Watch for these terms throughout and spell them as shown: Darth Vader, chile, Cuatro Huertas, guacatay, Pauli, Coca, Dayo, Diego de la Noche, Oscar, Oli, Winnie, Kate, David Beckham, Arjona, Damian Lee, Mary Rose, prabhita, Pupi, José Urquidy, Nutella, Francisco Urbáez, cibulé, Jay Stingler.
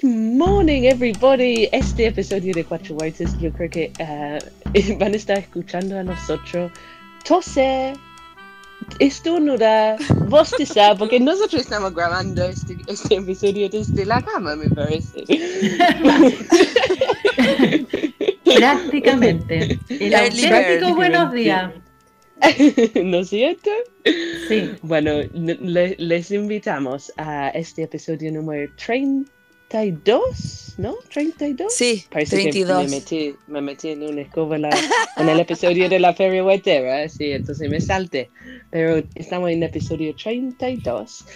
Good morning, everybody. Este episodio de Cuatro Huertas, yo creo que van a estar escuchando a nosotros toser, estornudar, bostezar, porque nosotros estamos grabando este episodio desde la cama, me parece. Prácticamente. El auténtico buenos días. ¿No es cierto? Sí. Bueno, les invitamos a este episodio número 32, ¿no? ¿32? Sí, parece 32. Que me metí en una escoba en el episodio de la Feria Huertera, sí, entonces me salté. Pero estamos en el episodio 32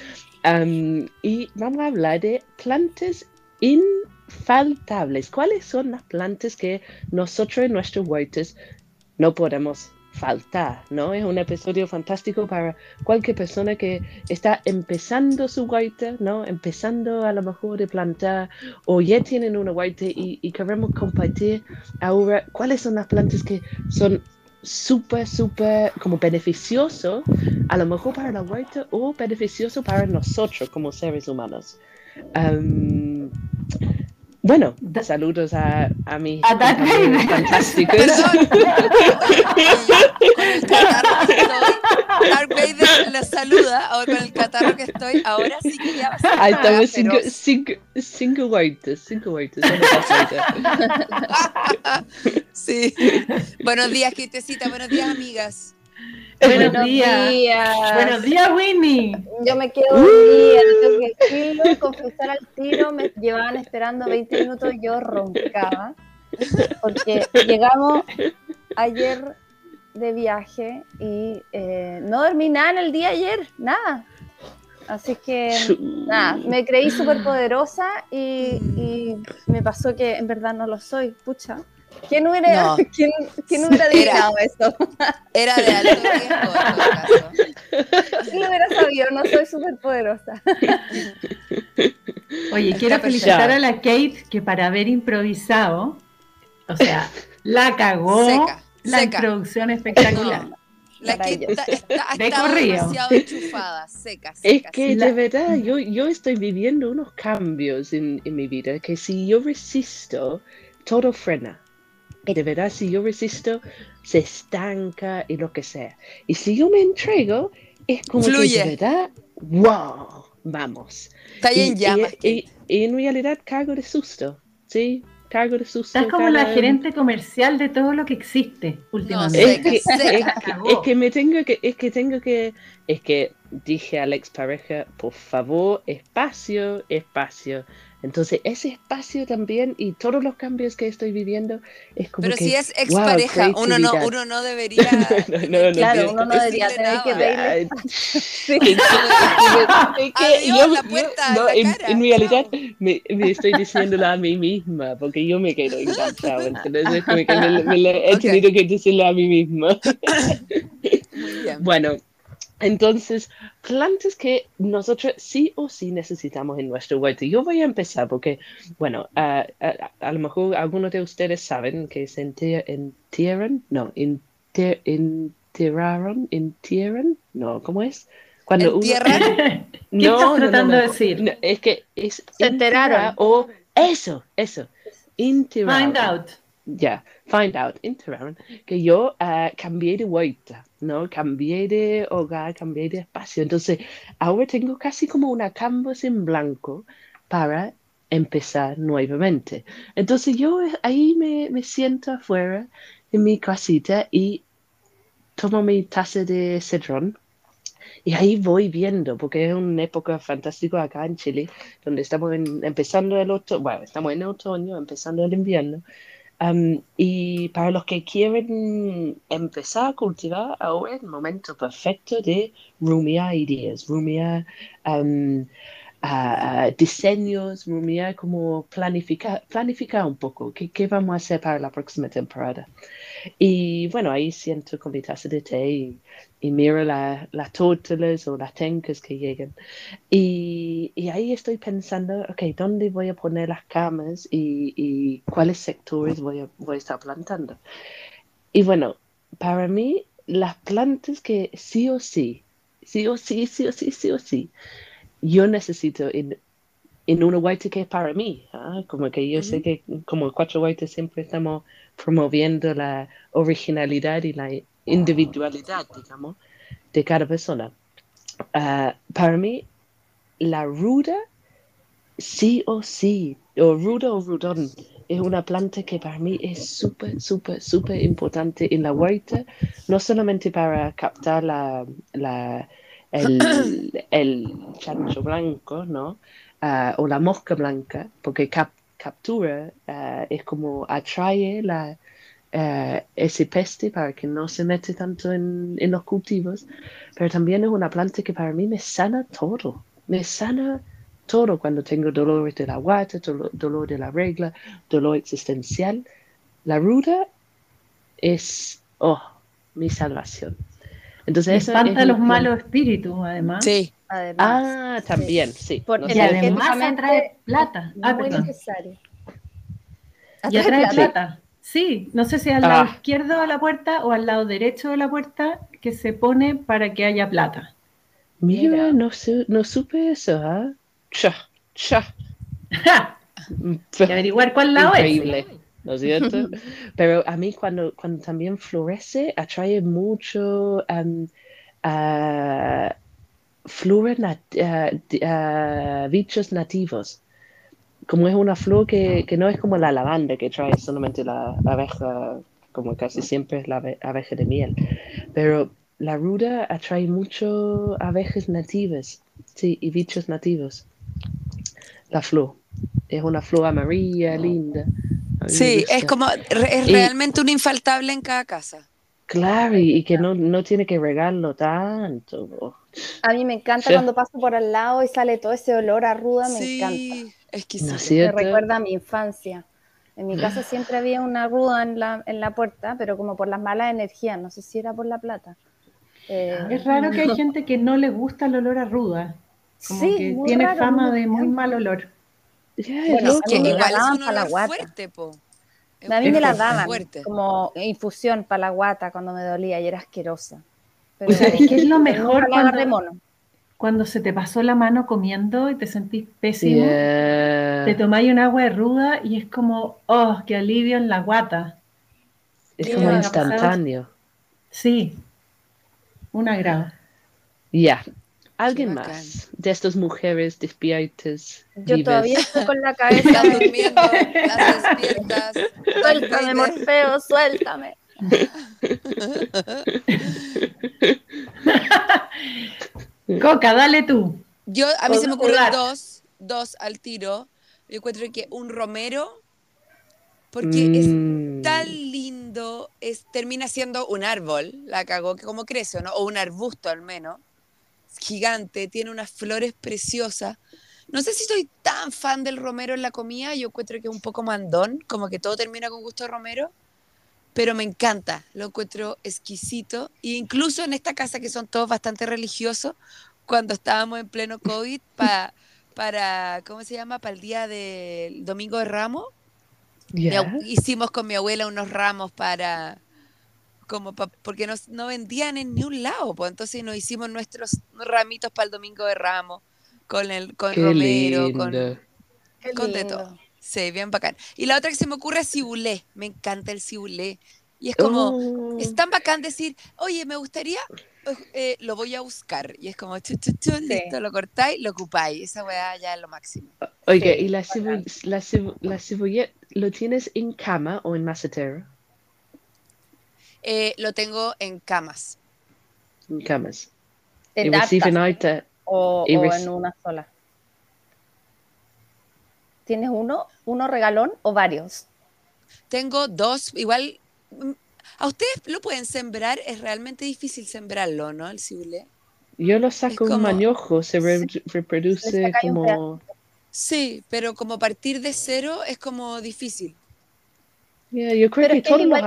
y vamos a hablar de plantas infaltables. ¿Cuáles son las plantas que nosotros en nuestros huertos no podemos faltar, ¿no? Es un episodio fantástico para cualquier persona que está empezando su huerta, ¿no? Empezando a lo mejor de plantar o ya tienen una huerta y queremos compartir ahora cuáles son las plantas que son súper como beneficioso a lo mejor para la huerta o beneficioso para nosotros como seres humanos. Bueno, saludos a mis compañeros fantásticos. Perdón. Con el catarro que estoy. Darth Vader les saluda. Ahora con el catarro que estoy. Ahora sí que ya va a ser. Ahí estamos cinco huertas. Sí. Buenos días, Kitecita. Buenos días, amigas. Buenos días. Buenos días, Winnie. Yo me quedo un día, tengo que confesar al tiro, me llevaban esperando 20 minutos, yo roncaba, porque llegamos ayer de viaje y no dormí nada en el día ayer, nada. Así que, nada, me creí súper poderosa y me pasó que en verdad no lo soy, pucha. ¿Quién hubiera adivinado eso? Era de alto riesgo, en todo caso. ¿Quién lo hubiera sabido? No soy súper poderosa. Oye, quiero felicitar a la Kate, que para haber improvisado, o sea, la cagó, seca. Introducción espectacular. No. La que está demasiado enchufada, seca. Es que de verdad, yo estoy viviendo unos cambios en mi vida, que si yo resisto, todo frena. De verdad, si yo resisto, se estanca y lo que sea. Y si yo me entrego, es como fluye. Que de verdad, wow, vamos. Está en llamas. Y en realidad cargo de susto, ¿sí? Estás como la gerente comercial de todo lo que existe últimamente. No, es que dije a la expareja, por favor, espacio. Entonces, ese espacio también y todos los cambios que estoy viviendo es como pero que, si es expareja, wow, uno no debería... no, claro, uno no debería tener que verle. Sí. Adiós, la puerta, no, la cara. En realidad, me estoy diciéndola a mí misma, porque yo me quedo encantada. Entonces, he tenido que decirlo a mí misma. Muy bien. Bueno. Entonces, plantas que nosotros sí o sí necesitamos en nuestro huerto. Yo voy a empezar porque, bueno, a lo mejor algunos de ustedes saben que se enteraron. Cuando ¿entierran? ¿Qué estás tratando de decir? No, es que es se enteraron. O eso. Enteraron. Find out. Ya, enteraron que yo cambié de huerta, ¿no? Cambié de hogar, cambié de espacio. Entonces, ahora tengo casi como una canvas en blanco para empezar nuevamente. Entonces, yo ahí me siento afuera en mi casita y tomo mi taza de cedrón. Y ahí voy viendo, porque es una época fantástica acá en Chile, donde estamos empezando el otoño, bueno, estamos en otoño, empezando el invierno. Y para los que quieren empezar a cultivar, ahora es el momento perfecto de rumiar ideas, rumiar diseños, rumiar como planificar un poco qué vamos a hacer para la próxima temporada. Y bueno, ahí siento con mi taza de té y miro las tórtolas o las tencas que llegan. Y ahí estoy pensando, ok, ¿dónde voy a poner las camas y cuáles sectores voy a estar plantando? Y bueno, para mí, las plantas que sí o sí, yo necesito en en una huerta que es para mí, ¿eh? Como que yo sé que como Cuatro Huertas siempre estamos promoviendo la originalidad y la individualidad, digamos, de cada persona. Para mí, la ruda, sí o sí, o ruda o rudón, es una planta que para mí es súper importante en la huerta, no solamente para captar el chancho blanco, ¿no? O la mosca blanca, porque captura, es como atrae ese peste para que no se mete tanto en los cultivos, pero también es una planta que para mí me sana todo cuando tengo dolores de la guata, dolor de la regla, dolor existencial. La ruda es, mi salvación. Entonces, eso espanta los malos espíritus, además. Sí. Además, también, sí. Porque además atrae plata. Muy necesario. Y atrae plata. Sí, no sé si al lado izquierdo de la puerta o al lado derecho de la puerta que se pone para que haya plata. Mira. No supe eso, ¿ah? Cha. Hay que averiguar cuál lado es. Increíble. ¿No es cierto? Pero a mí cuando también florece, atrae mucho flores, bichos nativos. Como es una flor que no es como la lavanda que trae solamente la abeja, como casi siempre es la abeja de miel. Pero la ruda atrae mucho abejas nativas, sí, y bichos nativos. La flor. Es una flor amarilla, linda. Sí, es como, es realmente un infaltable en cada casa. Claro, y que no tiene que regarlo tanto. A mí me encanta cuando paso por al lado y sale todo ese olor a ruda, me encanta. Exquisito. Me recuerda a mi infancia. En mi casa siempre había una ruda en la puerta, pero como por las malas energías, no sé si era por la plata. Es raro que hay gente que no le gusta el olor a ruda. Como que tiene raro, fama de muy mal olor. Bueno, que igual es un olor fuerte, po. A mí me la daban como infusión para la guata cuando me dolía y era asquerosa. Pero ¿sabes qué es lo mejor? Cuando se te pasó la mano comiendo y te sentís pésimo, te tomáis un agua de ruda y es como, que alivio en la guata. Es como instantáneo. Sí, un agrado. Ya. ¿Alguien más de estas mujeres despiertas? Yo todavía estoy con la cabeza durmiendo, las despiertas. Suéltame, Morfeo, suéltame. Coca, dale tú. A mí se me ocurren dos al tiro. Yo encuentro que un romero, porque es tan lindo, termina siendo un árbol, la cagó, que como crece, ¿no? O un arbusto al menos. Gigante, tiene unas flores preciosas. No sé si soy tan fan del romero en la comida, yo encuentro que es un poco mandón, como que todo termina con gusto de romero, pero me encanta, lo encuentro exquisito. E incluso en esta casa, que son todos bastante religiosos, cuando estábamos en pleno COVID, para ¿cómo se llama? Para el día del Domingo de Ramos, hicimos con mi abuela unos ramos porque no vendían en ni un lado, pues entonces nos hicimos nuestros ramitos para el Domingo de Ramos, con romero, lindo. con de todo. Sí, bien bacán. Y la otra que se me ocurre es cibulé, me encanta el cibulé. Y es como, es tan bacán decir, oye, me gustaría, lo voy a buscar. Y es como, listo, lo cortáis, lo ocupáis. Esa weá ya es lo máximo. Oiga, ¿y la cebolleta lo tienes en cama o en macetero? Lo tengo en camas. En camas. Y reciben alta. O en una sola. ¿Tienes uno regalón o varios? Tengo dos. Igual, ¿a ustedes lo pueden sembrar? Es realmente difícil sembrarlo, ¿no? El cibulé. Yo lo saco como un manojo, se reproduce como... Sí, pero como partir de cero es como difícil. Yeah, yo creo que todos los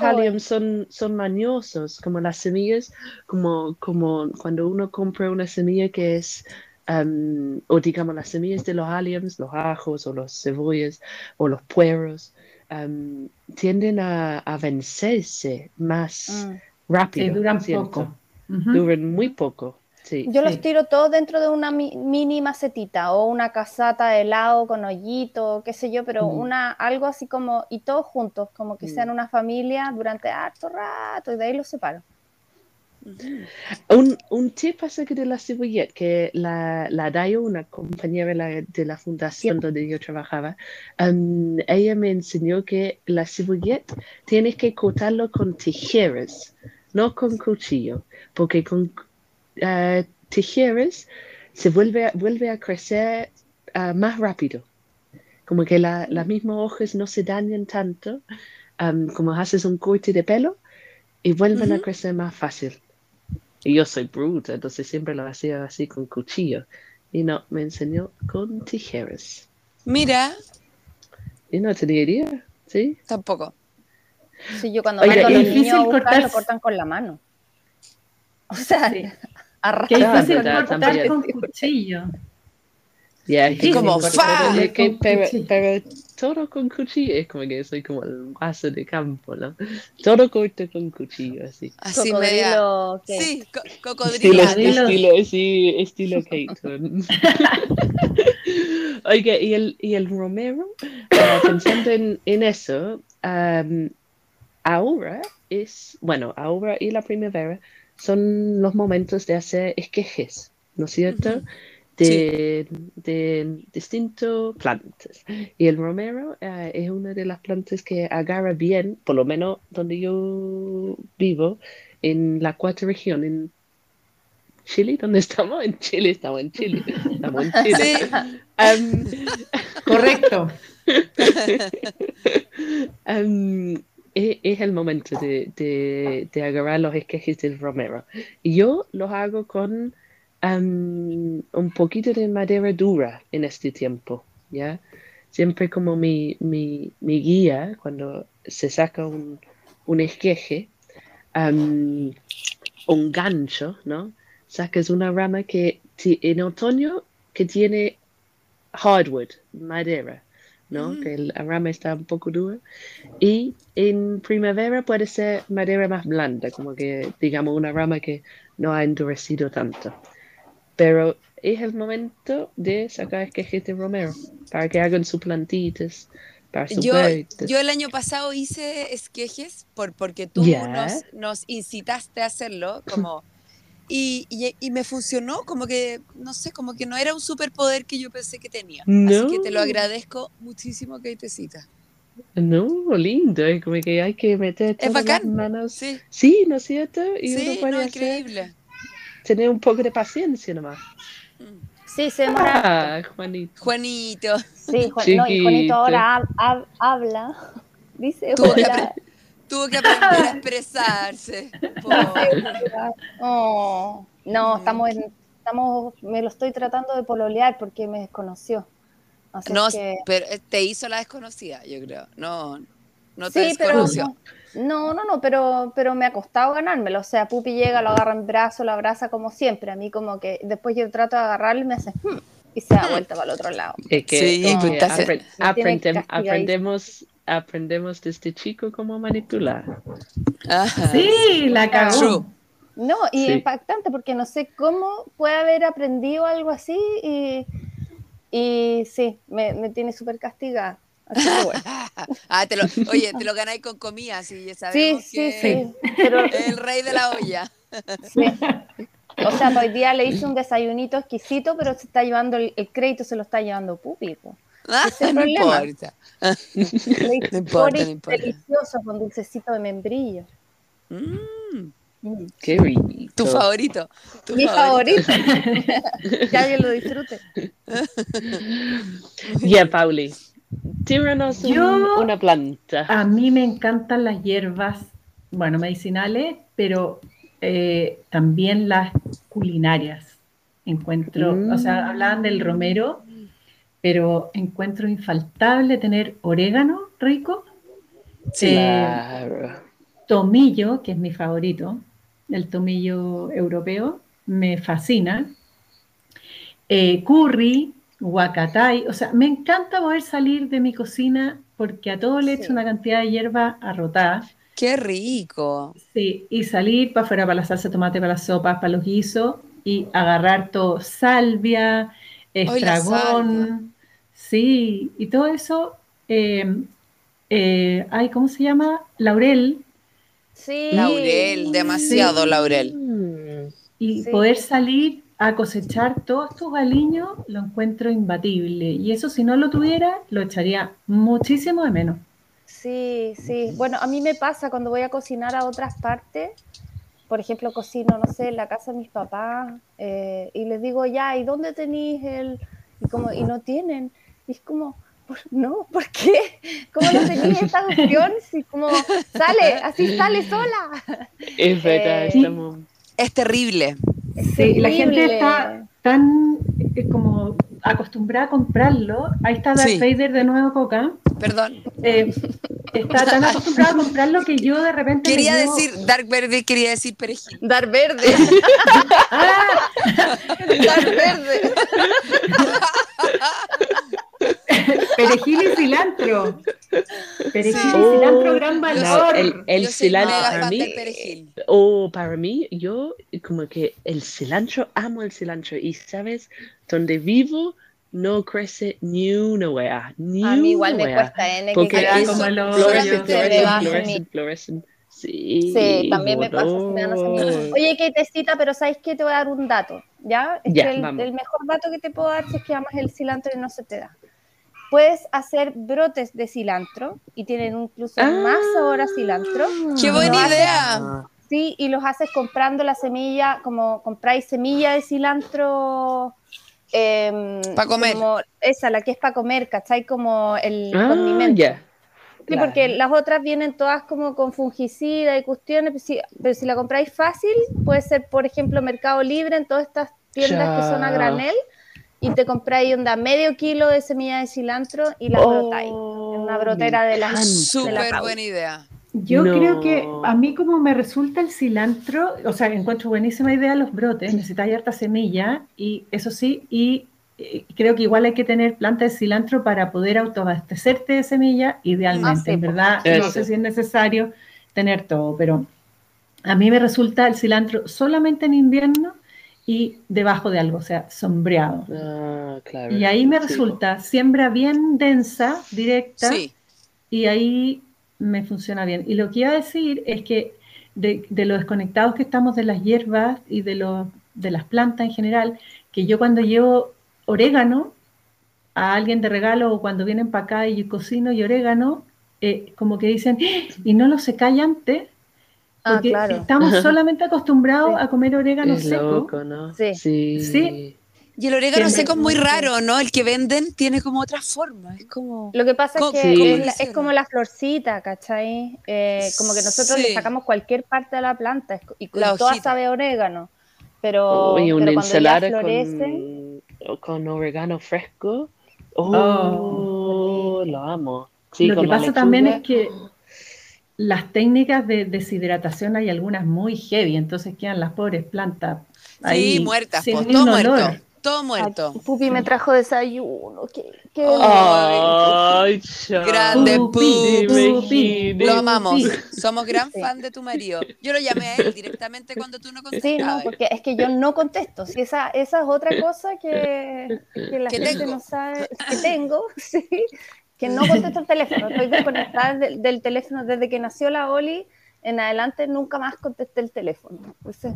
aliums, son mañosos, como las semillas, como cuando uno compra una semilla que es, o digamos las semillas de los aliums, los ajos o los cebollas o los puerros, tienden a vencerse más rápido. Duran muy poco. Sí, yo los tiro todos dentro de una mini macetita o una casata de helado con hoyito, qué sé yo, pero algo así como, y todos juntos, como que sean una familia durante harto rato, y de ahí los separo. Un tip acerca de la cebolleta que la Dayo, una compañera de la fundación donde yo trabajaba, ella me enseñó que la cebolleta tienes que cortarlo con tijeras, no con cuchillo, porque con tijeras se vuelve a crecer más rápido, como que las mismas hojas no se dañan tanto, como haces un corte de pelo y vuelven a crecer más fácil. Y yo soy bruta, entonces siempre lo hacía así con cuchillo. Y no, me enseñó con tijeras. Mira. Y no tenía idea, ¿sí? Tampoco. Sí, yo cuando mando a los niños cortar, lo cortan con la mano. O sea, qué difícil cortar con cuchillo. Ya, es como pero todo con cuchillo, es como que soy como el vaso de campo, ¿no? Todo corto con cuchillo, así cocodrilo, Kate. Sí, cocodrilo. Estilo Kate. Oiga, y el romero, pensando en eso, ahora y la primavera son los momentos de hacer esquejes, ¿no es cierto? De distintas plantas. Y el romero es una de las plantas que agarra bien, por lo menos donde yo vivo, en la cuarta región, en Chile, ¿dónde estamos? Estamos en Chile. Sí. Correcto. Es el momento de agarrar los esquejes del romero. Y yo los hago con un poquito de madera dura en este tiempo, ¿ya? Siempre como mi guía, cuando se saca un esqueje, un gancho, ¿no? Sacas una rama que en otoño que tiene hardwood, madera, ¿no? Que la rama está un poco dura. Y en primavera puede ser madera más blanda, como que, digamos, una rama que no ha endurecido tanto. Pero es el momento de sacar esquejes de romero para que hagan sus plantitas, para sus huertas. Yo el año pasado hice esquejes porque tú nos incitaste a hacerlo, como y me funcionó, como que, no sé, como que no era un superpoder que yo pensé que tenía. No. Así que te lo agradezco muchísimo, Katecita. No, lindo, es como que hay que meter todas las manos. Sí, ¿no es cierto? Y sí, uno puede increíble. Tener un poco de paciencia nomás. Sí, se demora. Juanito. Sí, Juanito ahora habla. Dice, tuvo que aprender a expresarse. Oh, no, me lo estoy tratando de pololear porque me desconoció. Así no, pero te hizo la desconocida, yo creo. No te desconoció. No, pero me ha costado ganármelo. O sea, Pupi llega, lo agarra en brazo, lo abraza como siempre. A mí como que después yo trato de agarrarlo y me hace y se da vuelta para el otro lado. Es que aprendemos desde chico cómo manipular. Ajá. Sí, la cagó. No, y impactante porque no sé cómo puede haber aprendido algo así y sí, me tiene súper castigada. Así que bueno. Te lo ganáis con comida, sí, sabemos que pero el rey de la olla. Sí. O sea, hoy día le hice un desayunito exquisito, pero se está llevando el crédito, se lo está llevando público. No importa. Delicioso con dulcecito de membrillo. Qué rico. Tu favorito. Mi favorito. Que alguien lo disfrute. Pauli. Tíranos una planta. A mí me encantan las hierbas, bueno, medicinales, pero también las culinarias. Encuentro, o sea, hablaban del romero, pero encuentro infaltable tener orégano rico, tomillo, que es mi favorito, el tomillo europeo, me fascina, curry, guacatay, o sea, me encanta poder salir de mi cocina porque a todo le echo una cantidad de hierba arrotada. ¡Qué rico! Sí, y salir para afuera para la salsa de tomate, para las sopas, para los guisos, y agarrar todo, salvia, estragón, sí, y todo eso, ay, ¿cómo se llama? Laurel. Sí. Laurel, demasiado laurel. Y poder salir a cosechar todos tus aliños lo encuentro imbatible. Y eso, si no lo tuviera, lo echaría muchísimo de menos. Sí, sí. Bueno, a mí me pasa cuando voy a cocinar a otras partes. Por ejemplo, cocino, no sé, en la casa de mis papás, y les digo, ya, ¿y dónde tenéis el...? Y como, y no tienen. Y es como, no, ¿por qué? ¿Cómo no tenéis esta opción? Si como, sale, así sale sola. Es verdad, estamos... Es terrible. Es terrible. Sí, la gente está tan como acostumbrada a comprarlo. Ahí está Darth Vader de nuevo, Coca. Perdón. Está tan acostumbrada a comprarlo que yo de repente... Quería decir Dark Verde, quería decir perejil. Dark Verde. Ah, Dark Verde. Perejil y cilantro. Perejil y cilantro, gran valor. El cilantro para mí. Para mí, yo como que el cilantro, amo el cilantro. Y sabes, donde vivo... No crece ni una hueá. A mí igual me cuesta, porque florecen. Sí, también me pasa. Oye, qué tecita, pero ¿sabes qué? Te voy a dar un dato, ¿ya? Es que el mejor dato que te puedo dar es que amas el cilantro y no se te da. Puedes hacer brotes de cilantro y tienen incluso más sabor a cilantro. ¡Qué buena idea! Sí, y los haces comprando la semilla, como compráis semilla de cilantro... para comer. Como esa, la que es para comer, ¿cachai? Como el condimento. Sí, claro. Porque las otras vienen todas como con fungicida y cuestiones, pero si la compráis fácil, puede ser, por ejemplo, Mercado Libre, en todas estas tiendas que son a granel, y te compráis onda medio kilo de semilla de cilantro y la brotáis. En una brotera de la Súper buena idea. Yo creo que a mí, como me resulta el cilantro, o sea, encuentro buenísima idea los brotes, necesitas harta semilla, y eso sí, y creo que igual hay que tener planta de cilantro para poder autoabastecerte de semilla, idealmente, en verdad, no sé si es necesario tener todo, pero a mí me resulta el cilantro solamente en invierno y debajo de algo, o sea, sombreado. Claro, y ahí me resulta, siembra bien densa, directa, y ahí... me funciona bien. Y lo que iba a decir es que de lo desconectados que estamos de las hierbas y de las plantas en general, que yo cuando llevo orégano a alguien de regalo o cuando vienen para acá y cocino y orégano, como que dicen, y no lo secáis antes, porque estamos solamente acostumbrados a comer orégano seco. Loco, ¿no? Sí. Y el orégano seco es muy raro, ¿no? El que venden tiene como otra forma. Es como... Lo que pasa es que es como la florcita, ¿cachai? Como que nosotros le sacamos cualquier parte de la planta y toda sabe a orégano. Pero, y una ensalada con orégano fresco. Lo amo. Sí, lo que pasa también es que las técnicas de deshidratación hay algunas muy heavy, entonces quedan las pobres plantas ahí, muertas, pues, todo muerto. Todo muerto. Ay, Pupi me trajo desayuno. Qué ay, grande Pupi. Lo amamos. Somos gran fan de tu marido. Yo lo llamé a él directamente cuando tú no contestabas. Sí, no, porque es que yo no contesto. Si esa es otra cosa que la gente no sabe que tengo. Sí, que no contesto el teléfono. Estoy desconectada del teléfono desde que nació la Oli. En adelante nunca más contesté el teléfono.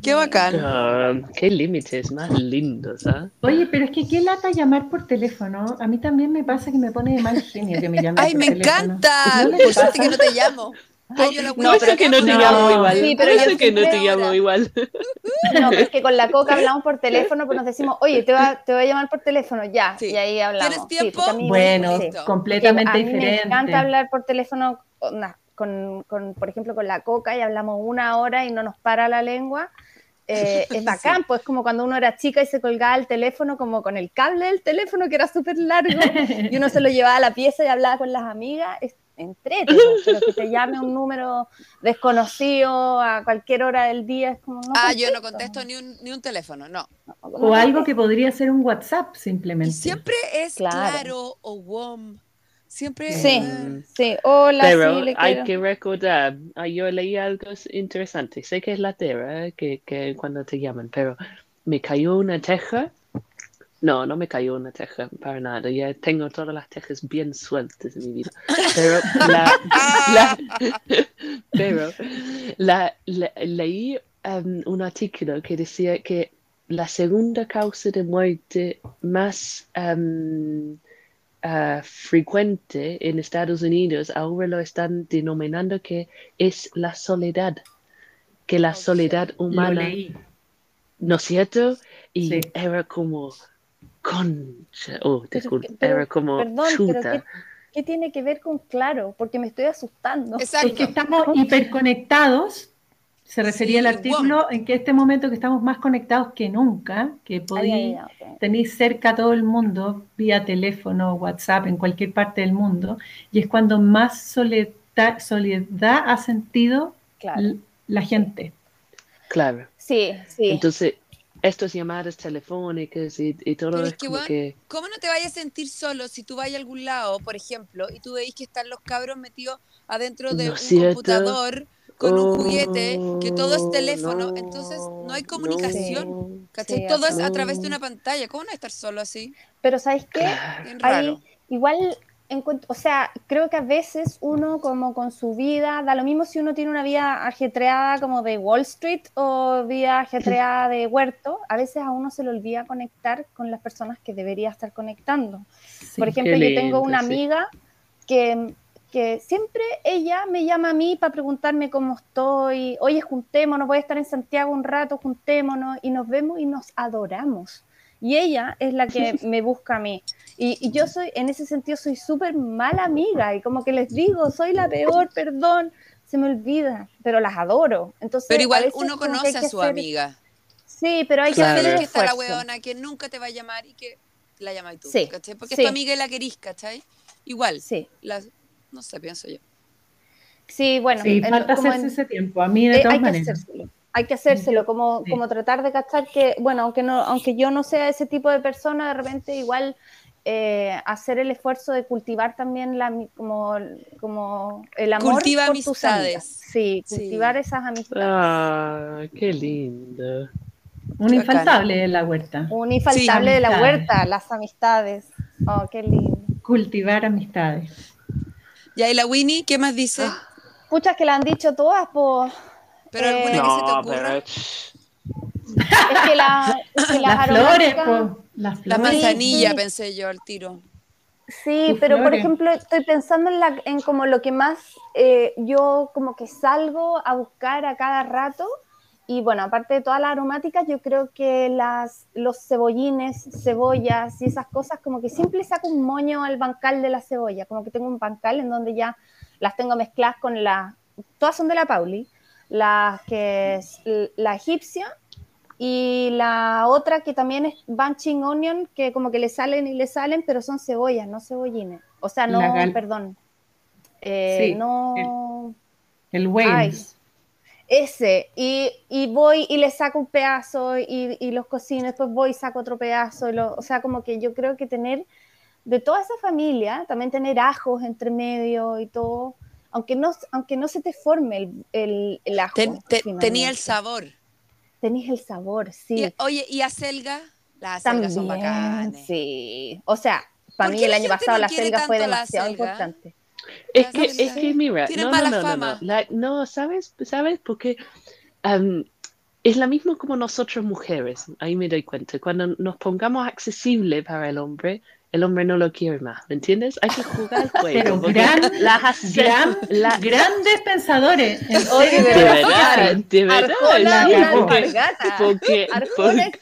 ¡Qué bacán! ¡Qué límites más lindos! Oye, pero es que qué lata llamar por teléfono. A mí también me pasa que me pone de mal genio que me llamen por teléfono. ¡Ay, me encanta! Por suerte que no te llamo. Ay, no, pero que no te llamo igual. Sí, pero eso que no te llamo igual. No, es que con la Coca hablamos por teléfono, pues nos decimos, oye, te voy a llamar por teléfono, ya, y ahí hablamos. ¿Tienes tiempo? Sí, bueno, completamente diferente. A mí me encanta hablar por teléfono, por ejemplo, con la Coca, y hablamos una hora y no nos para la lengua. Es bacán, pues como cuando uno era chica y se colgaba el teléfono, como con el cable del teléfono, que era súper largo, y uno se lo llevaba a la pieza y hablaba con las amigas. Entrete, pero que te llame un número desconocido a cualquier hora del día es como... No contesto. Yo no contesto ni un teléfono, no. O algo que podría ser un WhatsApp, simplemente. Y siempre es claro o WOM. Siempre. Sí, hola. Pero sí, hay que recordar, yo leí algo interesante, sé que es la tierra, que cuando te llaman, pero me cayó una teja. No, no me cayó una teja para nada. Ya tengo todas las tejas bien sueltas en mi vida. Pero, leí un artículo que decía que la segunda causa de muerte más frecuente en Estados Unidos, ahora lo están denominando que es la soledad. Que la soledad humana, ¿no es cierto? Y sí. Era como... Concha, oh, disculpa, era como perdón, chuta. Pero ¿qué tiene que ver con claro? Porque me estoy asustando. Exacto. Porque estamos hiperconectados, se refería el artículo, wow. En que este momento que estamos más conectados que nunca, que podéis tener cerca a todo el mundo, vía teléfono, WhatsApp, en cualquier parte del mundo, y es cuando más soledad ha sentido la gente. Claro. Sí, sí. Entonces... Estas llamadas telefónicas y todo eso. Es que, ¿cómo no te vayas a sentir solo si tú vas a algún lado, por ejemplo, y tú veis que están los cabros metidos adentro de computador con un juguete, que todo es teléfono, entonces no hay comunicación, ¿cachai? Sí, todo es a través de una pantalla. ¿Cómo no estar solo así? Pero ¿sabes qué? Hay, igual, o sea, creo que a veces uno como con su vida, da lo mismo si uno tiene una vida ajetreada como de Wall Street o vida ajetreada de huerto, a veces a uno se le olvida conectar con las personas que debería estar conectando. Sí, por ejemplo, yo tengo una amiga que siempre ella me llama a mí para preguntarme cómo estoy, oye, juntémonos, voy a estar en Santiago un rato, juntémonos, y nos vemos y nos adoramos. Y ella es la que me busca a mí. Y yo soy, en ese sentido, soy súper mala amiga. Y como que les digo, soy la peor, perdón, se me olvida. Pero las adoro. Entonces, pero igual uno conoce a su amiga. Sí, pero hay que hacer el esfuerzo. Que está la hueona que nunca te va a llamar y que la llamas tú, sí, ¿cachai? Porque es tu amiga y la querís, ¿cachai? Igual, no sé, pienso yo. Sí, bueno. Sí, falta hacerse ese tiempo, a mí de todas maneras. Hay que hacérselo, como tratar de cachar que, bueno, aunque yo no sea ese tipo de persona, de repente igual hacer el esfuerzo de cultivar también como el amor. Cultiva por amistades. Sí, cultivar esas amistades. Ah, qué lindo. Un infaltable de la huerta. Un infaltable de la huerta, las amistades. Oh, qué lindo. Cultivar amistades. Y ahí la Winnie, ¿qué más dice? Muchas que la han dicho todas, pues... Pero alguna que se te ocurra. Es que las flores, la manzanilla, sí, pensé yo al tiro. Sí, las pero flores. Por ejemplo, estoy pensando en como lo que más yo como que salgo a buscar a cada rato. Y bueno, aparte de todas las aromáticas, yo creo que los cebollines, cebollas y esas cosas, como que siempre saco un moño al bancal de la cebolla. Como que tengo un bancal en donde ya las tengo mezcladas con todas son de la Pauli. La egipcia y la otra que también es bunching onion, que como que le salen, pero son cebollas, no cebollines. O sea, no, perdón. No. El whey. Ese. Y voy y le saco un pedazo y los cocino, después voy y saco otro pedazo. O sea, como que yo creo que tener de toda esa familia, también tener ajos entre medio y todo. Aunque no se te forme el ajo. Tenía el sabor. Tenías el sabor, sí. Oye, ¿y acelga? Las acelgas son bacanas. Sí. O sea, para mí el año pasado la acelga fue demasiado importante. Es que mira, tiene mala fama. No, ¿sabes? Porque es lo mismo como nosotros mujeres. Ahí me doy cuenta. Cuando nos pongamos accesible para el hombre... El hombre no lo quiere más, ¿me entiendes? Hay que jugar al juego. Pero grandes pensadores. De verdad. Arjona es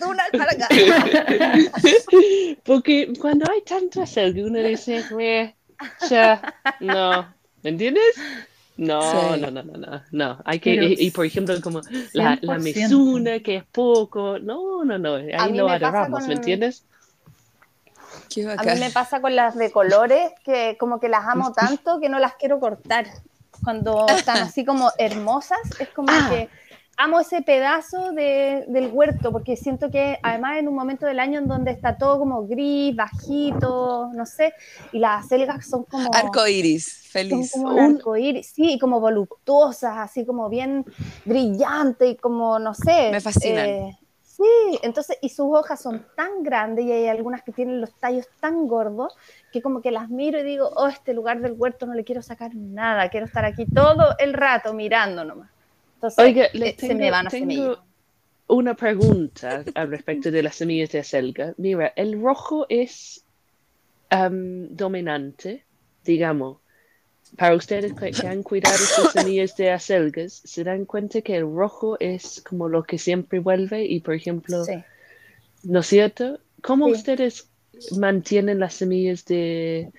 una alpargata. Porque cuando hay tanto acelga, uno dice, no, ¿me entiendes? No, hay que, y por ejemplo, como la mesuna, que es poco, no, ahí lo agarramos, ¿me entiendes? A mí me pasa con las de colores, que como que las amo tanto que no las quiero cortar. Cuando están así como hermosas, es como que amo ese pedazo del huerto, porque siento que además en un momento del año en donde está todo como gris, bajito, no sé, y las acelgas son como... Arcoiris, feliz. Son como arcoiris, sí, como voluptuosas, así como bien brillante y como, no sé... Me fascinan. Sí, entonces, y sus hojas son tan grandes y hay algunas que tienen los tallos tan gordos que como que las miro y digo, oh, este lugar del huerto no le quiero sacar nada, quiero estar aquí todo el rato mirando nomás. Entonces, oiga, se me van a semillas. Una pregunta al respecto de las semillas de acelga. Mira, el rojo es dominante, digamos. Para ustedes que han cuidado sus semillas de acelgas, se dan cuenta que el rojo es como lo que siempre vuelve y, por ejemplo, sí. ¿No es cierto? ¿Cómo sí. ustedes mantienen las semillas de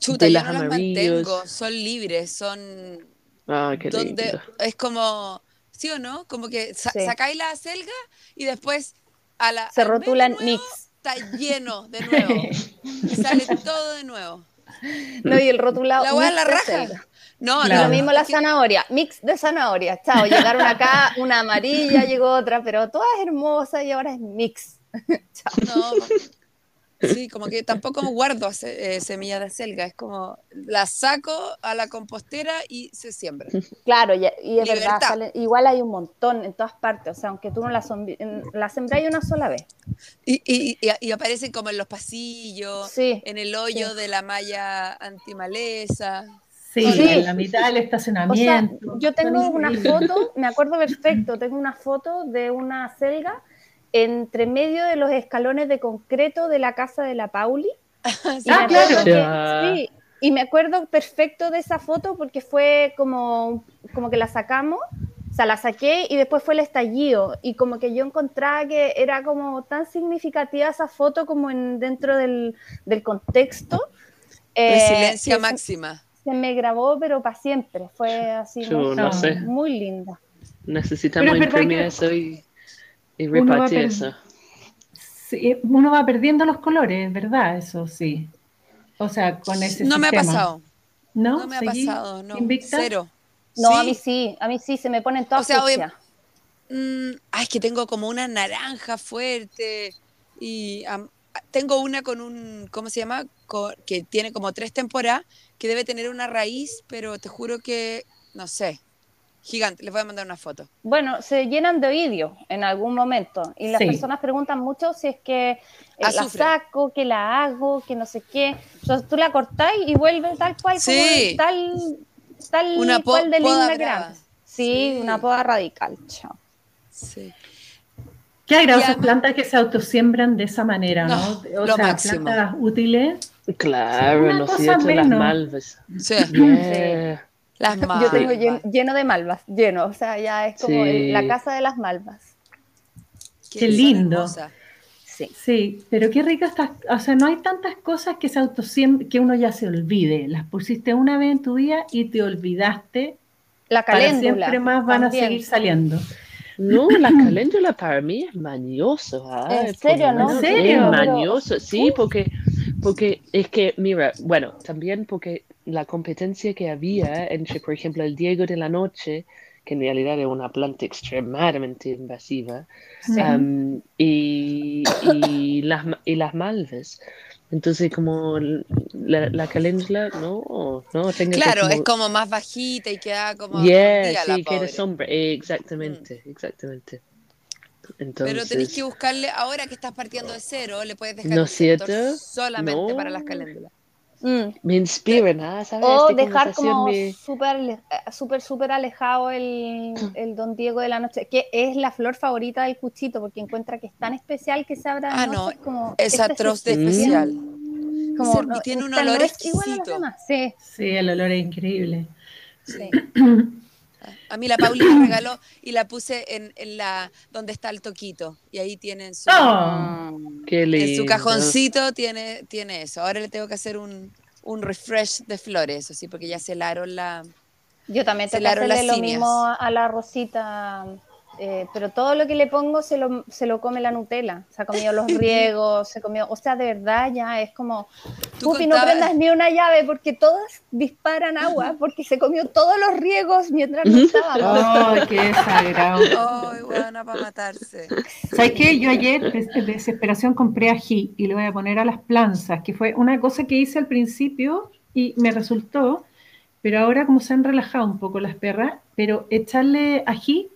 chuta, de las yo no amarillos? Las mantengo, son libres, son... Ah, qué donde lindo. Es como... ¿Sí o no? Como que sacáis la acelga y después a la... Se rotulan mix. Está lleno de nuevo. Y sale todo de nuevo. No, y el rotulado... La hueá la raja. No, claro. Lo mismo la zanahoria. Mix de zanahoria. Chao, llegaron acá, una amarilla, llegó otra, pero todas hermosas y ahora es mix. Chao. No, sí, como que tampoco guardo semillas de acelga. Es como, la saco a la compostera y se siembra. Claro, y es verdad, igual hay un montón en todas partes. O sea, aunque tú no la sembras una sola vez. Y aparecen como en los pasillos, sí, en el hoyo sí. de la malla antimaleza. Sí, sí, en la mitad del estacionamiento. O sea, yo tengo una foto, me acuerdo perfecto, tengo una foto de una acelga entre medio de los escalones de concreto de la casa de la Pauli. Sí, ah, claro. Que, sí, y me acuerdo perfecto de esa foto porque fue como que la sacamos, o sea, la saqué y después fue el estallido y como que yo encontraba que era como tan significativa esa foto como dentro del contexto. Resiliencia máxima. Se me grabó, pero para siempre. Fue así, yo, no sé. Muy linda. Necesitamos imprimir eso y repartir eso. Sí, uno va perdiendo los colores, ¿verdad? Eso sí. O sea, con ese no sistema. Me ha pasado. ¿No? No me ha pasado, no. ¿Invicta? Cero. No, ¿sí? a mí sí, se me ponen todas sucias. O sea, es que tengo como una naranja fuerte y tengo una con un, ¿cómo se llama? Que tiene como 3 temporadas, que debe tener una raíz, pero te juro que, no sé, gigante. Les voy a mandar una foto. Bueno, se llenan de oidios en algún momento y las sí. personas preguntan mucho si es que la saco, que la hago, que no sé qué. Entonces tú la cortás y vuelve tal cual, sí. como tal una cual de linda grave. Sí, sí, una poda radical. Chao. Sí. Qué agrado esas plantas que se autosiembran de esa manera, ¿no? O sea, máximo. Plantas útiles. Claro, no cierto, las malvas. Sí. Yeah. Sí. Las malvas. Yo tengo lleno de malvas, lleno. O sea, ya es como sí. La casa de las malvas. Qué lindo. Sí. Sí, pero qué rica estas. O sea, no hay tantas cosas que se autosiembran que uno ya se olvide. Las pusiste una vez en tu vida y te olvidaste. La caléndula. Para siempre más van también. A seguir saliendo. No, la caléndula para mí es mañoso. ¿En serio, no? ¿En serio? Es mañoso, sí, porque es que, mira, bueno, también porque la competencia que había entre, por ejemplo, el Diego de la Noche, que en realidad es una planta extremadamente invasiva, sí. y las malvas. Entonces, como la caléndula, no tengo claro, como... es como más bajita y queda como... Yeah, sí, queda sombra, exactamente. Entonces, pero tenés que buscarle, ahora que estás partiendo de cero, le puedes dejar ¿no un sector solamente para las caléndulas. Me inspiran, ¿sabes? O dejar como súper alejado el don Diego de la Noche, que es la flor favorita del Cuchito, porque encuentra que es tan especial que se abra. Ah, no, como es atroz de especial. Como, sí, y tiene un olor exquisito. Sí. Sí, el olor es increíble. Sí. A mí la Pauli me regaló y la puse en la donde está el toquito y ahí tienen su qué lindo. En su cajoncito tiene eso. Ahora le tengo que hacer un refresh de flores, así porque ya se laron la. Yo también tengo que hacerle lo mismo a la Rosita, pero todo lo que le pongo se lo come la Nutella. Se ha comido los riegos, o sea, de verdad ya es como Pupi, no prendas ni una llave porque todas disparan agua porque se comió todos los riegos mientras no estábamos. ¡Oh, qué desagrado! ¡Oh, buena para matarse! ¿Sabes qué? Yo ayer de desesperación compré ají y le voy a poner a las plantas, que fue una cosa que hice al principio y me resultó, pero ahora como se han relajado un poco las perras, pero echarle ají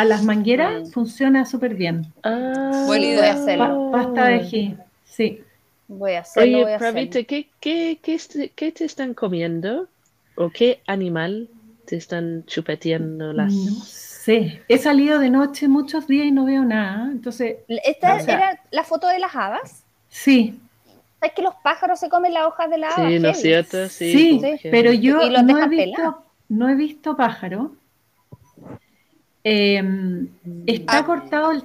a las mangueras funciona súper bien. Ah, buena idea hacerlo. Pasta de ají, sí. Voy a hacerlo. Oye, Pravita, ¿qué te están comiendo? ¿O qué animal te están chupeteando las...? No sé. He salido de noche muchos días y no veo nada. Entonces, ¿esta era la foto de las habas? Sí. ¿Sabes que los pájaros se comen las hojas de la haba? Sí, ¿no es cierto? Sí, sí, pero yo no he visto pájaro. Está cortado el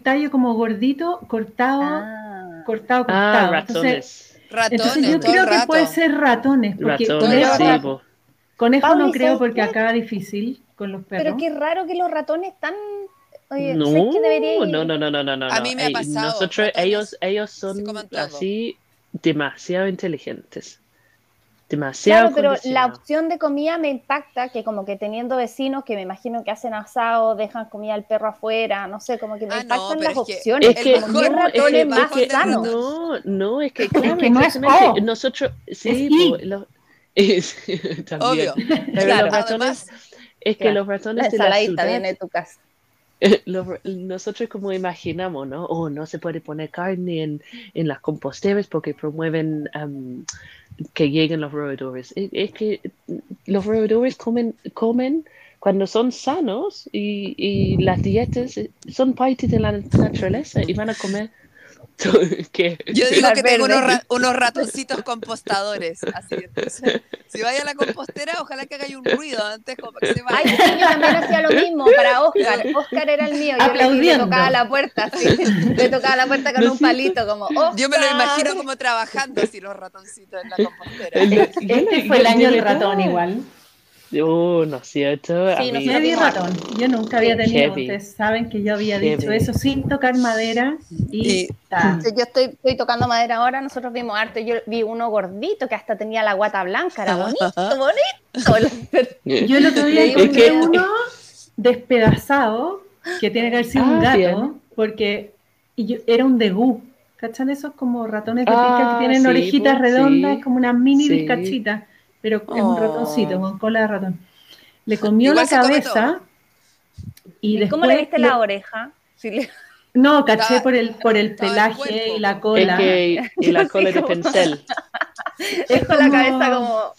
tallo como gordito, cortado. Entonces yo creo que puede ser ratones, porque conejo no creo porque acá es difícil con los perros. Pero qué raro que los ratones están... Oye, no. A mí me ha pasado. Nosotros, ellos son así demasiado inteligentes. Demasiado. Claro, pero la opción de comida me impacta, que como que teniendo vecinos que me imagino que hacen asado, dejan comida al perro afuera, no sé, como que me impactan las opciones. Es que no es nosotros, sí, también. Obvio. Pero los ratones, es que los ratones de la ciudad viene de tu casa. Nosotros como imaginamos, ¿no? Oh, no se puede poner carne en las composteras porque promueven que lleguen los roedores. Es que los roedores comen cuando son sanos y las dietas son parte de la naturaleza y van a comer. ¿Qué? Yo digo que tengo unos ratoncitos compostadores. Así que, si vaya a la compostera, ojalá que haga un ruido antes como que se vaya. Ay, sí, yo también hacía lo mismo para Oscar. Oscar era el mío. Yo le tocaba la puerta, sí. Le tocaba la puerta con un palito, como Oscar. Yo me lo imagino como trabajando así los ratoncitos en la compostera. Este fue el año del ratón igual. No es cierto. Sí, no había ratón. Yo nunca había tenido. Ustedes saben que yo había dicho eso sin tocar madera. Y yo estoy tocando madera ahora. Nosotros vimos harto. Yo vi uno gordito que hasta tenía la guata blanca. Era bonito. Yo el otro día encontré uno despedazado que tiene que haber sido un gato, bien. Porque era un degú. ¿Cachan esos como ratones de pesca que tienen orejitas redondas? Es como una mini bizcachita. Pero es un ratoncito, con cola de ratón. Le comió la cabeza. ¿Y después cómo le viste la oreja? Si le... No, caché por el pelaje y la cola. Y la cola de pincel. Es con la cabeza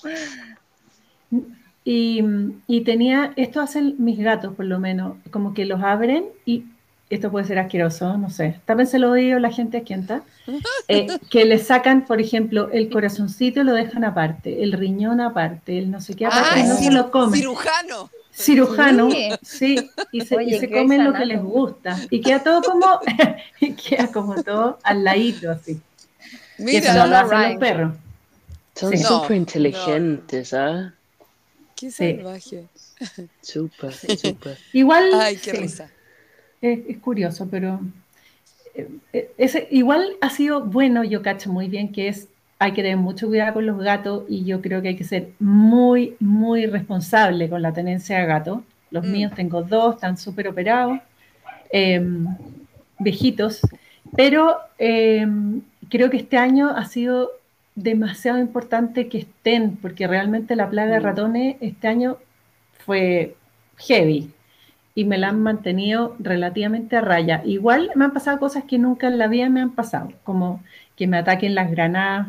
como... Y tenía... Esto hacen mis gatos, por lo menos. Como que los abren y... Esto puede ser asqueroso, no sé. También se lo digo a la gente aquí, que le sacan, por ejemplo, el corazoncito y lo dejan aparte, el riñón aparte, el no sé qué aparte, no se lo comen. Cirujano, sí. Y se comen lo que les gusta. Y queda todo como, todo al ladito, así. Mira, y eso no lo hacen los perros. Son súper inteligentes, ¿ah? Qué salvaje. Súper, súper. Igual... Ay, qué risa. Es curioso, pero igual ha sido bueno, yo cacho muy bien que hay que tener mucho cuidado con los gatos y yo creo que hay que ser muy, muy responsable con la tenencia de gatos. Los míos tengo dos, están súper operados, viejitos, pero creo que este año ha sido demasiado importante que estén, porque realmente la plaga de ratones este año fue heavy. Y me la han mantenido relativamente a raya. Igual me han pasado cosas que nunca en la vida me han pasado, como que me ataquen las granadas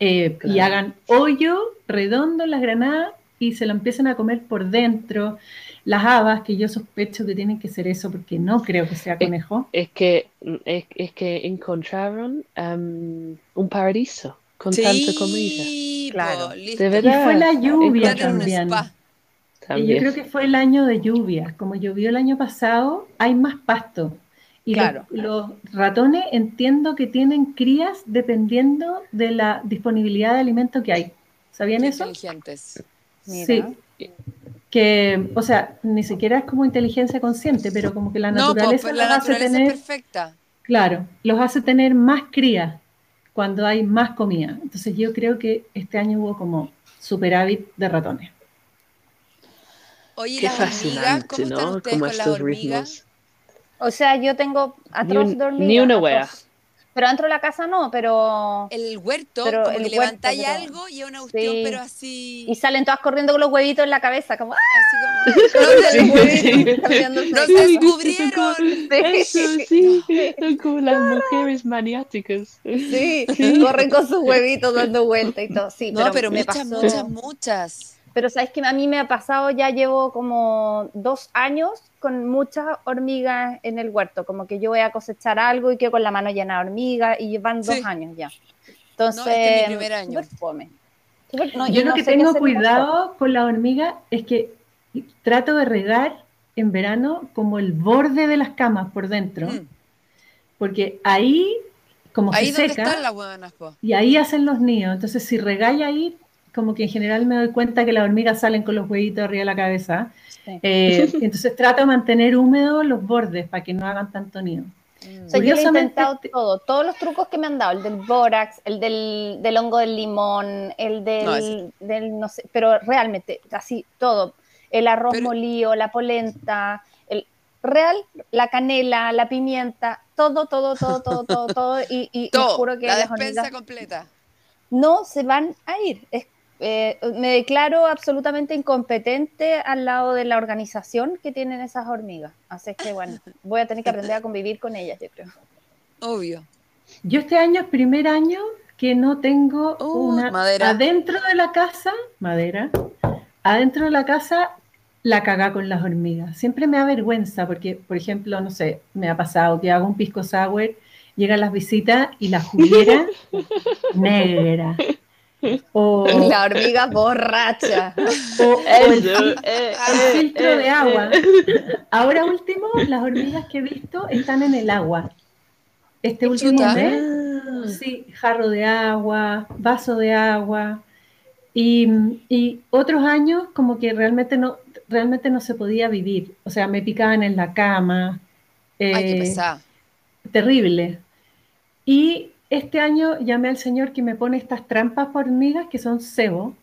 y hagan hoyo redondo en las granadas y se lo empiezan a comer por dentro. Las habas, que yo sospecho que tienen que ser eso, porque no creo que sea conejo. Es que encontraron un paraíso con tanta comida. Claro, listo. De verdad. Y fue la lluvia también. Yo creo que fue el año de lluvia. Como llovió el año pasado, hay más pasto. Y los ratones entiendo que tienen crías dependiendo de la disponibilidad de alimento que hay. ¿Sabían eso? Inteligentes. Mira. Sí. Que, o sea, ni siquiera es como inteligencia consciente, pero como que la naturaleza los hace tener... es perfecta. Claro, los hace tener más crías cuando hay más comida. Entonces yo creo que este año hubo como superávit de ratones. Oye, qué fascinante, ¿cómo están ustedes con las hormigas? O sea, yo tengo atroz de hormigas. Ni una wea. Pero dentro de la casa no, pero... El huerto, pero como el que levantáis algo y es una cuestión, sí, pero así... Y salen todas corriendo con los huevitos en la cabeza, como... ¡Ah! Así como... ¡Nos descubrieron! Sí, son como las mujeres maniáticas. Sí, corren con sus huevitos dando vueltas y todo, sí. No, pero muchas. Pero sabes que a mí me ha pasado, ya llevo como 2 años con muchas hormigas en el huerto, como que yo voy a cosechar algo y quedo con la mano llena de hormigas y van 2 años ya. Entonces, no, este es mi primer año. Yo lo que tengo cuidado con la hormiga es que trato de regar en verano como el borde de las camas por dentro, porque ahí como ahí se seca están las buenas, y ahí hacen los nidos, entonces si regáis ahí, como que en general me doy cuenta que las hormigas salen con los huevitos arriba de la cabeza. Sí. Entonces trato de mantener húmedos los bordes para que no hagan tanto nido. O sea, yo he intentado todos los trucos que me han dado, el del bórax, el del hongo del limón, el del no sé, pero realmente, así todo. El arroz molido, la polenta, la canela, la pimienta, todo. Y todo, juro que la despensa completa. No se van a ir. Me declaro absolutamente incompetente al lado de la organización que tienen esas hormigas. Así que, bueno, voy a tener que aprender a convivir con ellas, yo creo. Obvio. Yo este año es primer año que no tengo una... Madera. Adentro de la casa, madera, adentro de la casa la cagá con las hormigas. Siempre me da vergüenza porque, por ejemplo, no sé, me ha pasado que hago un pisco sour, llegan las visitas y la juguera negra. O la hormiga borracha. O el filtro de agua. Ahora último, las hormigas que he visto están en el agua. Este último mes, sí, jarro de agua, vaso de agua. Y otros años como que realmente no se podía vivir. O sea, me picaban en la cama. Ay, qué pesado. Terrible. Y este año llamé al señor que me pone estas trampas para hormigas que son cebo,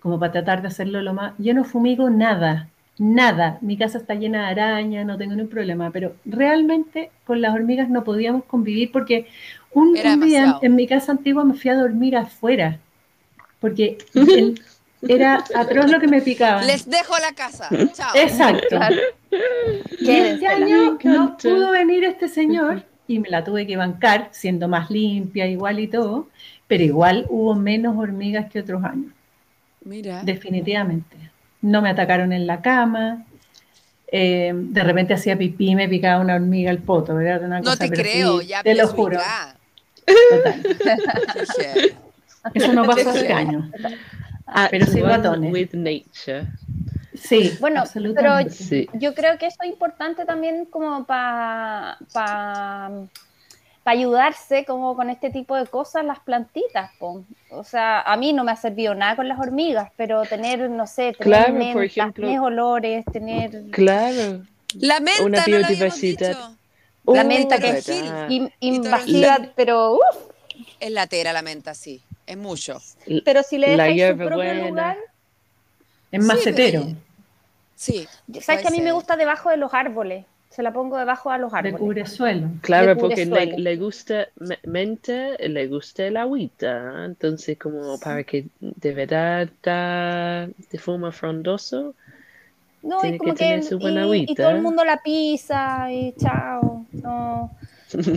como para tratar de hacerlo lo más... Yo no fumigo nada. Mi casa está llena de arañas, no tengo ningún problema, pero realmente con las hormigas no podíamos convivir porque un día en mi casa antigua me fui a dormir afuera, porque era atroz lo que me picaban. Les dejo la casa, chao. Exacto. Este año no pudo venir este señor y me la tuve que bancar, siendo más limpia igual y todo, pero igual hubo menos hormigas que otros años. Mira. Definitivamente. No me atacaron en la cama. De repente hacía pipí y me picaba una hormiga al poto, ¿verdad? Una cosa, no te creo, sí, ya te lo juro. Total. Eso no pasó hace años. Pero sí, ratones. With nature. Sí, bueno, pero sí, yo creo que eso es importante también como para ayudarse como con este tipo de cosas, las plantitas, po. O sea, a mí no me ha servido nada con las hormigas, pero tener, no sé, tener olores, tener... Claro, la menta, una biodiversidad. No lo habíamos dicho. La menta que es invasiva, pero... Es latera la menta, sí, es mucho. Pero si le dejas en su propio lugar... Es macetero. Sí. ¿Sabes que a mí me gusta debajo de los árboles? Se la pongo debajo de los árboles. De cubresuelo. Claro, porque le gusta menta, le gusta el agüita. Entonces, como para que de verdad da de forma frondosa, no, tiene que tener su buena agüita. Y todo el mundo la pisa y chao. No.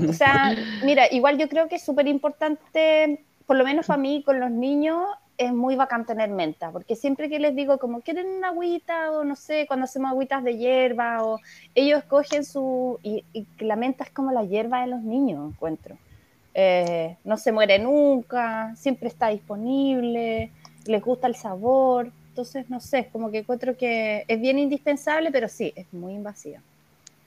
O sea, mira, igual yo creo que es súper importante, por lo menos para mí, con los niños... Es muy bacán tener menta, porque siempre que les digo como quieren una agüita o no sé, cuando hacemos agüitas de hierba, o ellos cogen su... Y la menta es como la hierba de los niños, encuentro. No se muere nunca, siempre está disponible, les gusta el sabor, entonces no sé, como que encuentro que es bien indispensable, pero sí, es muy invasiva.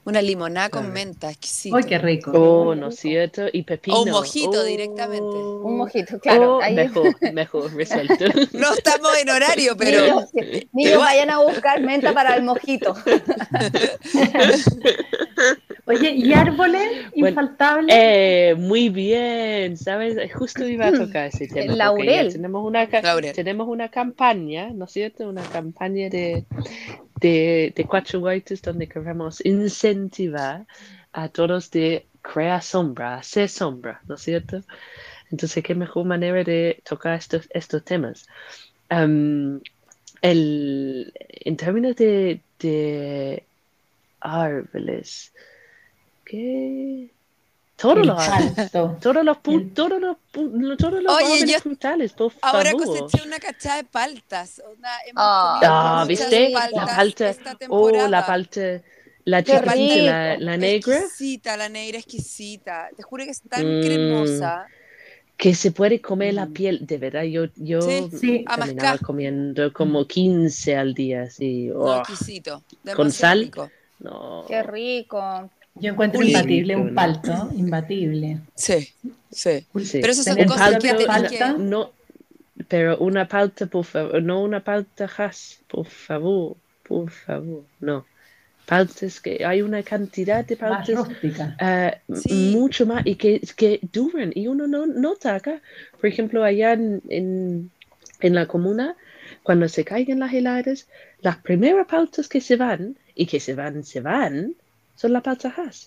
Una limonada con menta, exquisito. ¡Ay, qué rico! Oh, ¿no es cierto? Y pepino. O un mojito directamente. Un mojito, claro. Ahí... Mejor, resuelto. No estamos en horario, pero... Niños, vayan a buscar menta para el mojito. Oye, ¿y árboles infaltables? Muy bien, ¿sabes? Justo iba a tocar ese tema. El laurel. Tenemos una campaña, ¿no es cierto? Una campaña de Cuatro Huertas donde queremos incentivar a todos de crear sombra, hacer sombra, ¿no es cierto? Entonces, qué mejor manera de tocar estos temas. En términos de árboles, ¿qué? Todos los árboles frutales, por favor. Ahora coseché una cachada de paltas. ¿Viste? La palta, la chiquitita, la negra. Exquisita. Te juro que es tan cremosa. Que se puede comer la piel, de verdad. Yo terminaba comiendo como 15 al día, sí. Oh. Con sal. Rico. No. Qué rico. Yo encuentro imbatible un palto, imbatible. Sí. Pero esas son cosas que no, pero una palta, por favor, no una palta hash, por favor, no. Paltas que hay una cantidad de paltas mucho más y que duran y uno no nota acá. Por ejemplo, allá en la comuna, cuando se caigan las heladas, las primeras paltas que se van, son las paltas hash.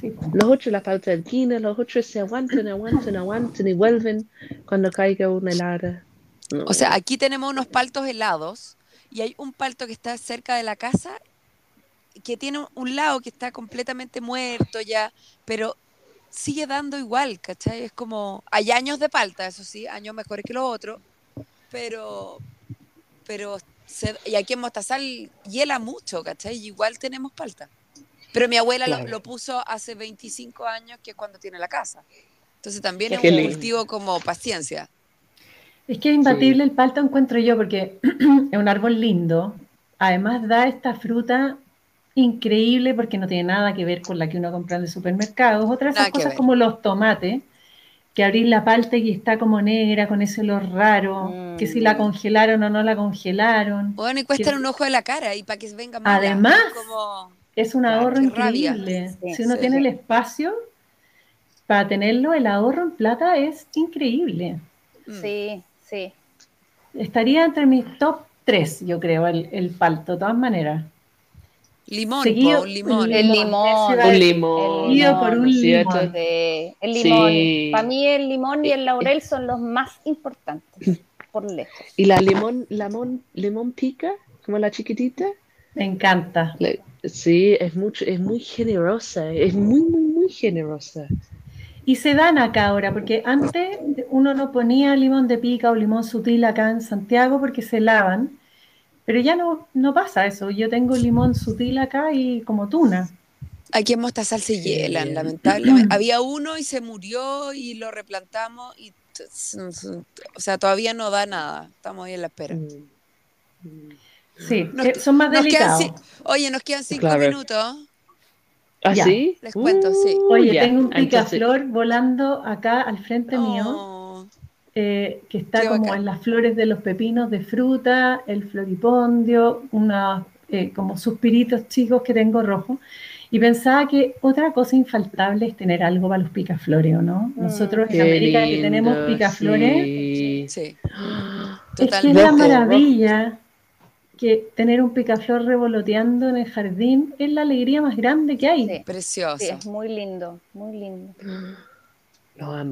Sí. Los otros, las paltas alquinas, los otros se aguantan y vuelven cuando caiga una helada. No. O sea, aquí tenemos unos paltos helados y hay un palto que está cerca de la casa que tiene un lado que está completamente muerto ya, pero sigue dando igual, ¿cachai? Es como, hay años de palta, eso sí, años mejores que los otros, pero y aquí en Mostazal hiela mucho, ¿cachai? Y igual tenemos palta. Pero mi abuela lo puso hace 25 años, que es cuando tiene la casa. Entonces también es un cultivo como paciencia. Es que es imbatible el palta, encuentro yo, porque es un árbol lindo. Además da esta fruta increíble porque no tiene nada que ver con la que uno compra en el supermercado. Otras cosas como los tomates, que abrís la palta y está como negra, con ese olor raro, que si la congelaron o no la congelaron. Bueno, y cuesta un ojo de la cara y para que venga más. Además, como es un ahorro increíble. Sí, si uno tiene el espacio para tenerlo, el ahorro en plata es increíble. Sí. Estaría entre mis top 3, yo creo, el palto, de todas maneras. El limón. Sí. Para mí el limón y el laurel son los más importantes, por lejos. ¿Y la limón pica, como la chiquitita? Me encanta. Sí, es muy generosa, es muy, muy, muy generosa. Y se dan acá ahora, porque antes uno no ponía limón de pica o limón sutil acá en Santiago porque se lavan. Pero ya no pasa eso. Yo tengo limón sutil acá y como tuna. Aquí en Mostazal se hielan, lamentablemente. Había uno y se murió y lo replantamos. Y, o sea, todavía no da nada. Estamos ahí en la espera. Sí, son más delicados. Oye, nos quedan 5 minutos. ¿Ah, sí? Les cuento, sí. Oye, tengo un picaflor volando acá al frente mío. Que está en las flores de los pepinos de fruta, el floripondio, como suspiritos chicos que tengo rojo. Y pensaba que otra cosa infaltable es tener algo para los picaflores, ¿o no? Nosotros en América que tenemos picaflores, sí. Es que es la maravilla que tener un picaflor revoloteando en el jardín es la alegría más grande que hay. Sí. Precioso. Sí, es muy lindo, muy lindo.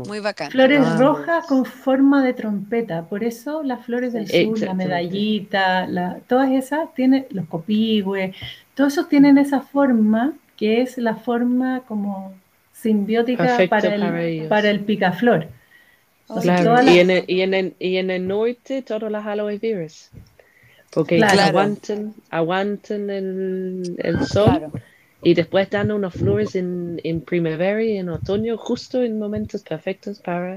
Muy bacán. Flores rojas con forma de trompeta, por eso las flores del sur, la medallita, todas esas tienen, los copigües, todos esos tienen esa forma que es la forma como simbiótica. Perfecto para el picaflor. Claro. Y en el norte todas las aloe veras, porque aguantan el sol. Claro. Y después dan unas flores en primavera y en otoño, justo en momentos perfectos para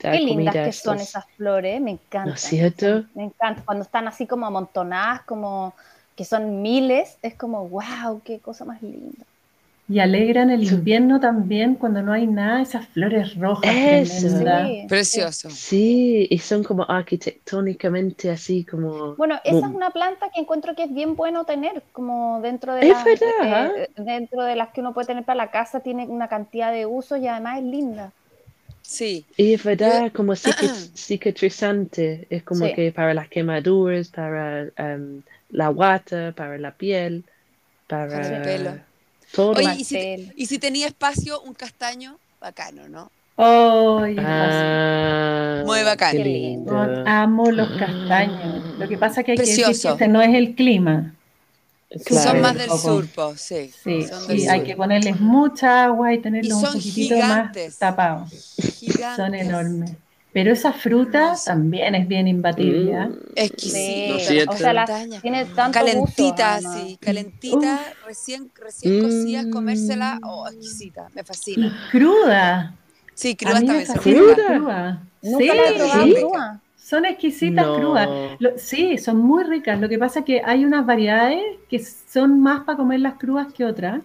dar comida. Qué lindas que son esas flores, me encantan. ¿No es cierto? Me encanta. Cuando están así como amontonadas, como que son miles, es como, wow, qué cosa más linda. Y alegran el invierno también, cuando no hay nada, esas flores rojas. Eso, precioso. Sí, y son como arquitectónicamente así como... Bueno, esa es una planta que encuentro que es bien bueno tener, como dentro de las que uno puede tener para la casa, tiene una cantidad de usos y además es linda. Sí. Y es verdad, como cicatrizante, es como que para las quemaduras, para la guata, para la piel, para el pelo. Todo. Oye, ¿y si tenía espacio un castaño? Bacano, ¿no? ¡Ay! Ah, muy bacano. Qué lindo. Amo los castaños. Lo que pasa es que este no es el clima. Claro, son más del sur, sí. Sí, son del sur. Hay que ponerles mucha agua y tenerlos un poquitito más tapados. Gigantes. Son enormes. Pero esa fruta también es bien imbatible. Exquisita. Sí. O sea, tiene tanto calentita, gusto, sí, calentita, recién cocidas, comérsela, exquisita, me fascina. Y cruda. Sí, cruda también. Cruda. Nunca la he probado cruda. Son exquisitas crudas. Sí, son muy ricas. Lo que pasa es que hay unas variedades que son más para comerlas crudas que otras.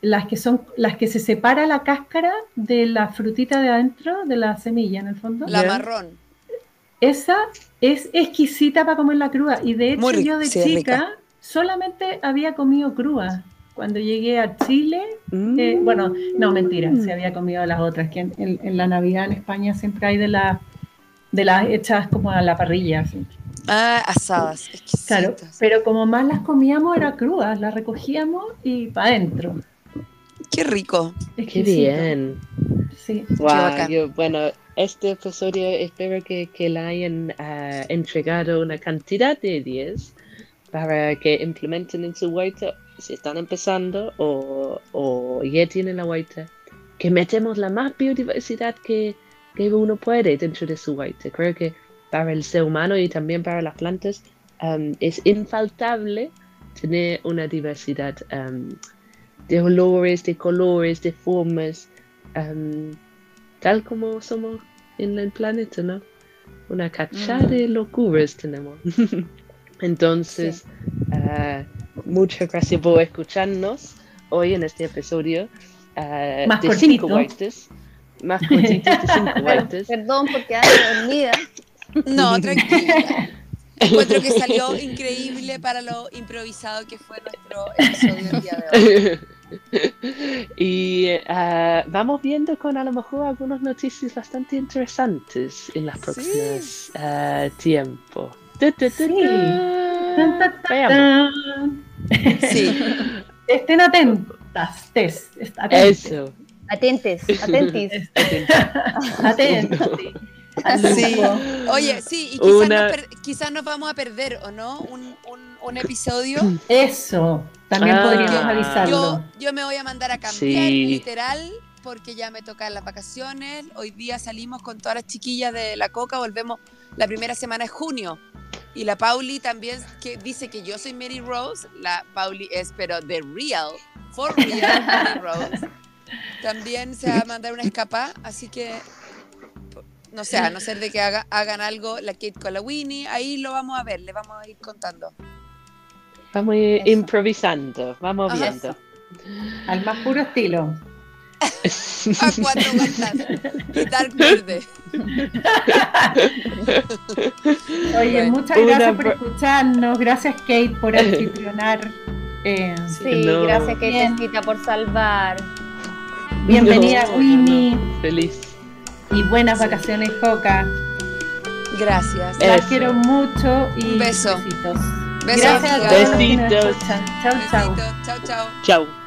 Las que se separa la cáscara de la frutita de adentro, de la semilla en el fondo. La marrón. Esa es exquisita para comerla cruda. Y de hecho yo de chica solamente había comido cruda. Cuando llegué a Chile, se había comido las otras. Que en la Navidad en España siempre hay de las hechas como a la parrilla. Así. Ah, asadas, exquisitas. Claro, pero como más las comíamos era crudas, las recogíamos y para adentro. ¡Qué rico! Exquisito. ¡Qué bien! Sí. Wow, qué bacán. Este episodio espero que le hayan entregado una cantidad de ideas para que implementen en su huerta, si están empezando o ya tienen la huerta, que metemos la más biodiversidad que uno puede dentro de su huerta. Creo que para el ser humano y también para las plantas es infaltable tener una diversidad de olores, de colores, de formas, tal como somos en el planeta, ¿no? Una cachada de locuras tenemos. Entonces, muchas gracias por escucharnos hoy en este episodio de 5 huertas. Más cortito de 5 huertas. Perdón por quedarme dormida. No, tranquila. Encuentro que salió increíble para lo improvisado que fue nuestro episodio el día de hoy. Y vamos viendo con a lo mejor algunas noticias bastante interesantes en las próximas tiempos. Sí. Estén atentas. Eso. Atentos. Sí. Oye, sí, y quizás nos vamos a perder, ¿o no? Un episodio. Eso, también podríamos avisarlo. Yo me voy a mandar a cambiar, literal, porque ya me tocan las vacaciones. Hoy día salimos con todas las chiquillas de la Coca, volvemos la primera semana de junio. Y la Pauli también, que dice que yo soy Mary Rose, la Pauli es, pero for real Mary Rose. También se va a mandar una escapada, así que no sé, a no ser de que hagan algo la Kate con la Winnie, ahí lo vamos a ver, le vamos a ir contando. Vamos a ir improvisando, vamos viendo. Eso. Al más puro estilo. A 4 vueltas y dark verde. Oye, muchas gracias por escucharnos, gracias Kate por anfitrionar. Gracias Kate por salvar. Bienvenida Winnie. Feliz. Y buenas vacaciones, Coca. Gracias. Las quiero mucho y besitos. Gracias. Besitos. Chao, chao.